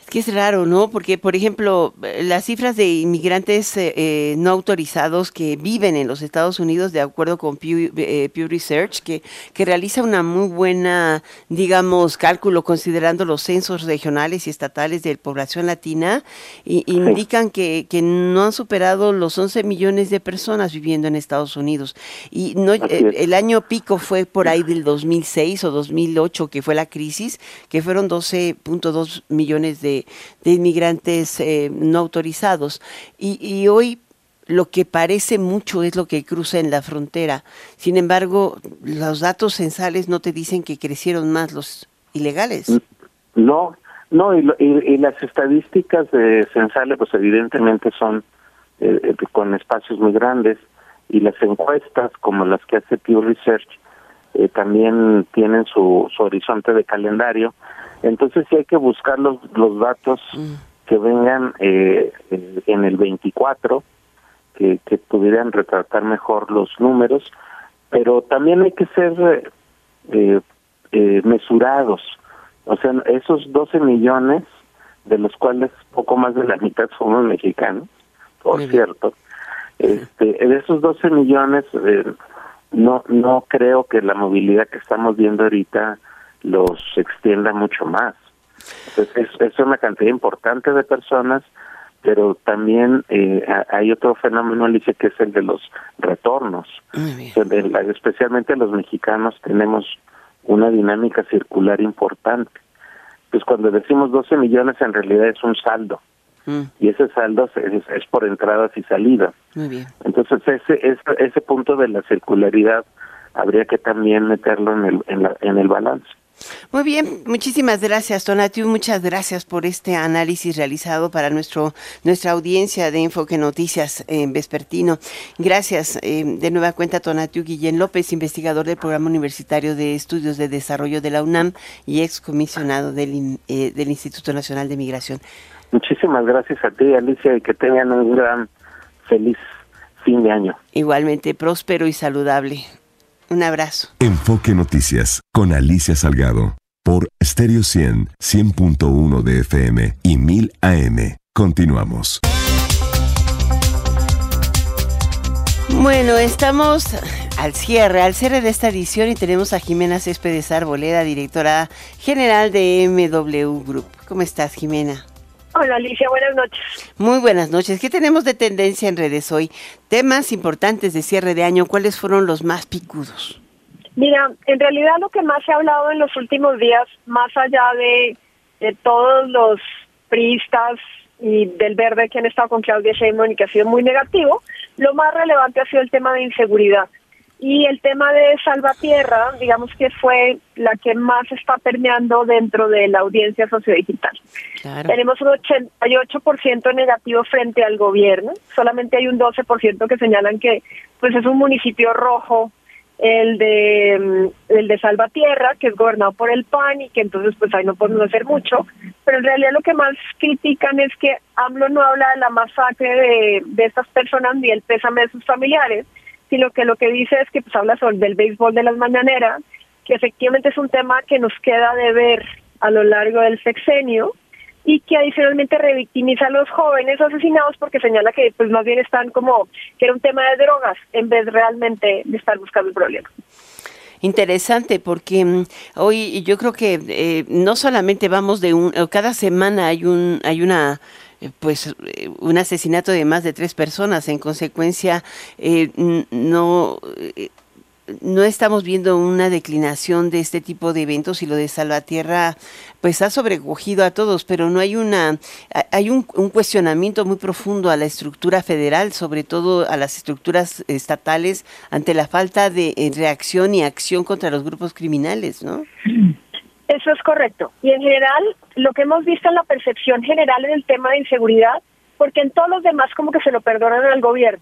Es que es raro, ¿no? Porque, por ejemplo, las cifras de inmigrantes eh, no autorizados que viven en los Estados Unidos, de acuerdo con Pew, eh, Pew Research, que, que realiza una muy buena, digamos, cálculo considerando los censos regionales y estatales de población latina, y, sí. indican que, que no han superado los once millones de personas viviendo en Estados Unidos. Y no, eh, el año pico fue por ahí del dos mil seis o dos mil ocho, que fue la crisis, que fueron doce punto dos millones de De, de inmigrantes eh, no autorizados. Y, y hoy lo que parece mucho es lo que cruza en la frontera. Sin embargo, los datos censales no te dicen que crecieron más los ilegales. No, no, y, lo, y, y las estadísticas de censales, pues evidentemente son eh, con espacios muy grandes, y las encuestas como las que hace Pew Research eh, también tienen su, su horizonte de calendario. Entonces sí hay que buscar los, los datos que vengan eh, en el veinticuatro, que, que pudieran retratar mejor los números, pero también hay que ser eh, eh, mesurados. O sea, esos doce millones, de los cuales poco más de la mitad somos mexicanos, por Muy cierto, este, de esos doce millones eh, no, no creo que la movilidad que estamos viendo ahorita los extienda mucho más. Entonces, es, es una cantidad importante de personas, pero también eh, hay otro fenómeno, Alicia, que es el de los retornos. Especialmente los mexicanos tenemos una dinámica circular importante. Pues cuando decimos doce millones, en realidad es un saldo. Mm. Y ese saldo es, es por entradas y salidas. Muy bien. Entonces, ese, ese, ese punto de la circularidad habría que también meterlo en el, en la, en el balance. Muy bien, muchísimas gracias, Tonatiuh, muchas gracias por este análisis realizado para nuestro nuestra audiencia de Enfoque Noticias en Vespertino. Gracias eh, de nueva cuenta, Tonatiuh Guillén López, investigador del Programa Universitario de Estudios de Desarrollo de la UNAM y excomisionado del, eh, del Instituto Nacional de Migración. Muchísimas gracias a ti, Alicia, y que tengan un gran feliz fin de año. Igualmente, próspero y saludable. Un abrazo. Enfoque Noticias con Alicia Salgado por Stereo cien, cien punto uno de F M y mil A M. Continuamos. Bueno, estamos al cierre, al cierre de esta edición y tenemos a Jimena Céspedes Arboleda, directora general de M W Group. ¿Cómo estás, Jimena? Hola, Alicia, buenas noches. Muy buenas noches. ¿Qué tenemos de tendencia en redes hoy? Temas importantes de cierre de año, ¿cuáles fueron los más picudos? Mira, en realidad lo que más se ha hablado en los últimos días, más allá de, de todos los priistas y del verde que han estado con Claudia Sheinbaum y que ha sido muy negativo, lo más relevante ha sido el tema de inseguridad. Y el tema de Salvatierra, digamos que fue la que más está permeando dentro de la audiencia sociodigital. Claro. Tenemos un ochenta y ocho por ciento negativo frente al gobierno, solamente hay un doce por ciento que señalan que pues es un municipio rojo el de el de Salvatierra, que es gobernado por el P A N y que entonces pues ahí no podemos hacer mucho, pero en realidad lo que más critican es que AMLO no habla de la masacre de, de estas personas ni el pésame de sus familiares, sino que lo que dice es que pues habla sobre el béisbol de las mañaneras, que efectivamente es un tema que nos queda de ver a lo largo del sexenio y que adicionalmente revictimiza a los jóvenes asesinados porque señala que pues más bien están como que era un tema de drogas en vez realmente de estar buscando el problema. Interesante, porque hoy yo creo que eh, no solamente vamos de un, cada semana hay un hay una pues un asesinato de más de tres personas, en consecuencia eh, no eh, no estamos viendo una declinación de este tipo de eventos y lo de Salvatierra pues ha sobrecogido a todos, pero no hay una hay un, un cuestionamiento muy profundo a la estructura federal, sobre todo a las estructuras estatales ante la falta de reacción y acción contra los grupos criminales, ¿no? Eso es correcto. Y en general, lo que hemos visto en la percepción general en el tema de inseguridad, porque en todos los demás como que se lo perdonan al gobierno.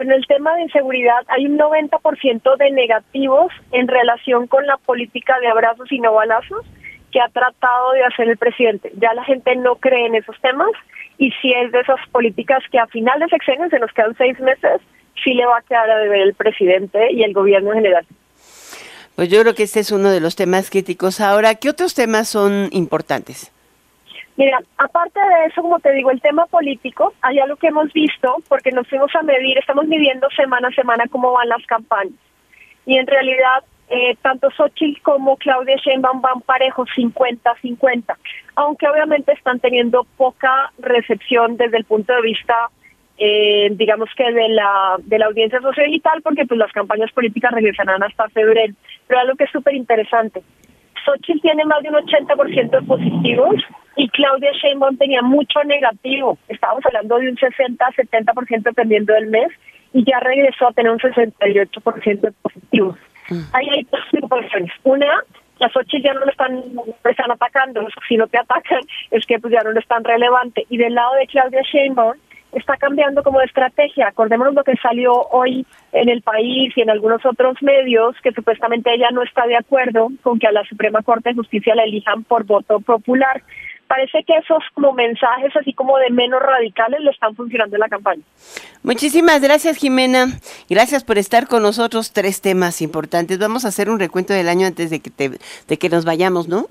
En el tema de inseguridad hay un noventa por ciento de negativos en relación con la política de abrazos y no balazos que ha tratado de hacer el presidente. Ya la gente no cree en esos temas y si es de esas políticas que a final de sexenio, se nos quedan seis meses, sí le va a quedar a deber el presidente y el gobierno en general. Pues yo creo que este es uno de los temas críticos. Ahora, ¿qué otros temas son importantes? Mira, aparte de eso, como te digo, el tema político, hay algo que hemos visto, porque nos fuimos a medir, estamos midiendo semana a semana cómo van las campañas. Y en realidad, eh, tanto Xochitl como Claudia Sheinbaum van parejos, cincuenta a cincuenta. Aunque obviamente están teniendo poca recepción desde el punto de vista, eh, digamos que de la, de la audiencia social y tal, porque pues las campañas políticas regresarán hasta febrero. Pero algo que es súper interesante. Xochitl tiene más de un ochenta por ciento de positivos y Claudia Sheinbaum tenía mucho negativo. Estábamos hablando de un sesenta a setenta por ciento dependiendo del mes y ya regresó a tener un sesenta y ocho por ciento de positivos. Mm. Ahí hay dos situaciones. Una, las Xochitl ya no lo están, están atacando, si no te atacan es que pues ya no lo es tan relevante. Y del lado de Claudia Sheinbaum está cambiando como de estrategia. Acordémonos lo que salió hoy en El País y en algunos otros medios, que supuestamente ella no está de acuerdo con que a la Suprema Corte de Justicia la elijan por voto popular. Parece que esos como mensajes así como de menos radicales le están funcionando en la campaña. Muchísimas gracias, Jimena. Gracias por estar con nosotros. Tres temas importantes. Vamos a hacer un recuento del año antes de que, te, de que nos vayamos, ¿no?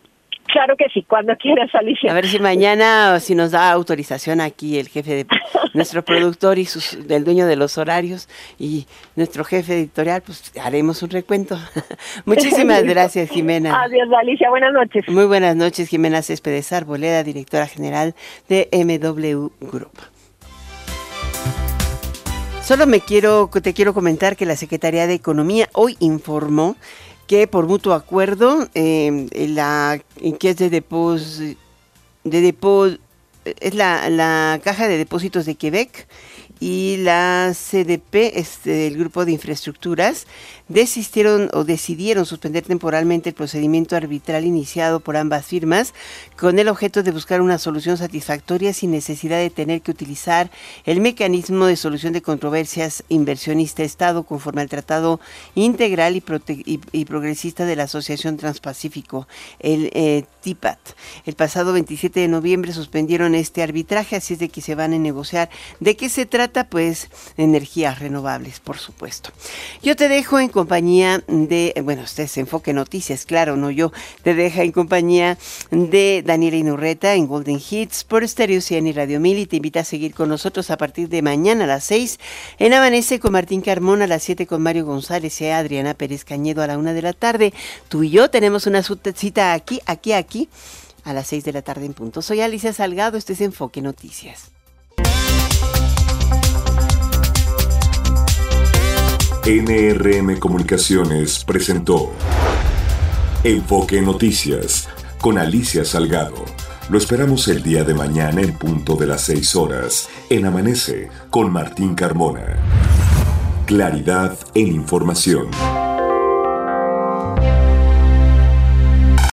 Claro que sí, cuando quieras, Alicia. A ver si mañana, o si nos da autorización aquí el jefe de nuestro productor y sus, el dueño de los horarios y nuestro jefe editorial, pues haremos un recuento. Muchísimas gracias, Jimena. Adiós, Alicia, buenas noches. Muy buenas noches, Jimena Céspedes Arboleda, directora general de M W Group. Solo me quiero, te quiero comentar que la Secretaría de Economía hoy informó que por mutuo acuerdo, eh, la que es de depósito, de depos, es la, la Caja de Depósitos de Quebec y la C D P, este, el Grupo de Infraestructuras, desistieron o decidieron suspender temporalmente el procedimiento arbitral iniciado por ambas firmas con el objeto de buscar una solución satisfactoria sin necesidad de tener que utilizar el mecanismo de solución de controversias inversionista-Estado conforme al Tratado Integral y, prote- y, y Progresista de la Asociación Transpacífico, el eh, T I P A T. El pasado veintisiete de noviembre suspendieron este arbitraje, así es de que se van a negociar. ¿De qué se trata? Pues energías renovables, por supuesto. Yo te dejo en compañía de, bueno, este es Enfoque Noticias, claro, no yo, te deja en compañía de Daniela Inurreta en Golden Hits por Stereo cien y Radio mil y te invita a seguir con nosotros a partir de mañana a las seis en Amanece con Martín Carmona, a las siete con Mario González y Adriana Pérez Cañedo a la una de la tarde. Tú y yo tenemos una cita aquí, aquí, aquí a las seis de la tarde en punto. Soy Alicia Salgado, este es Enfoque Noticias. N R M Comunicaciones presentó Enfoque Noticias con Alicia Salgado. Lo esperamos el día de mañana en punto de las seis horas en Amanece con Martín Carmona. Claridad en información.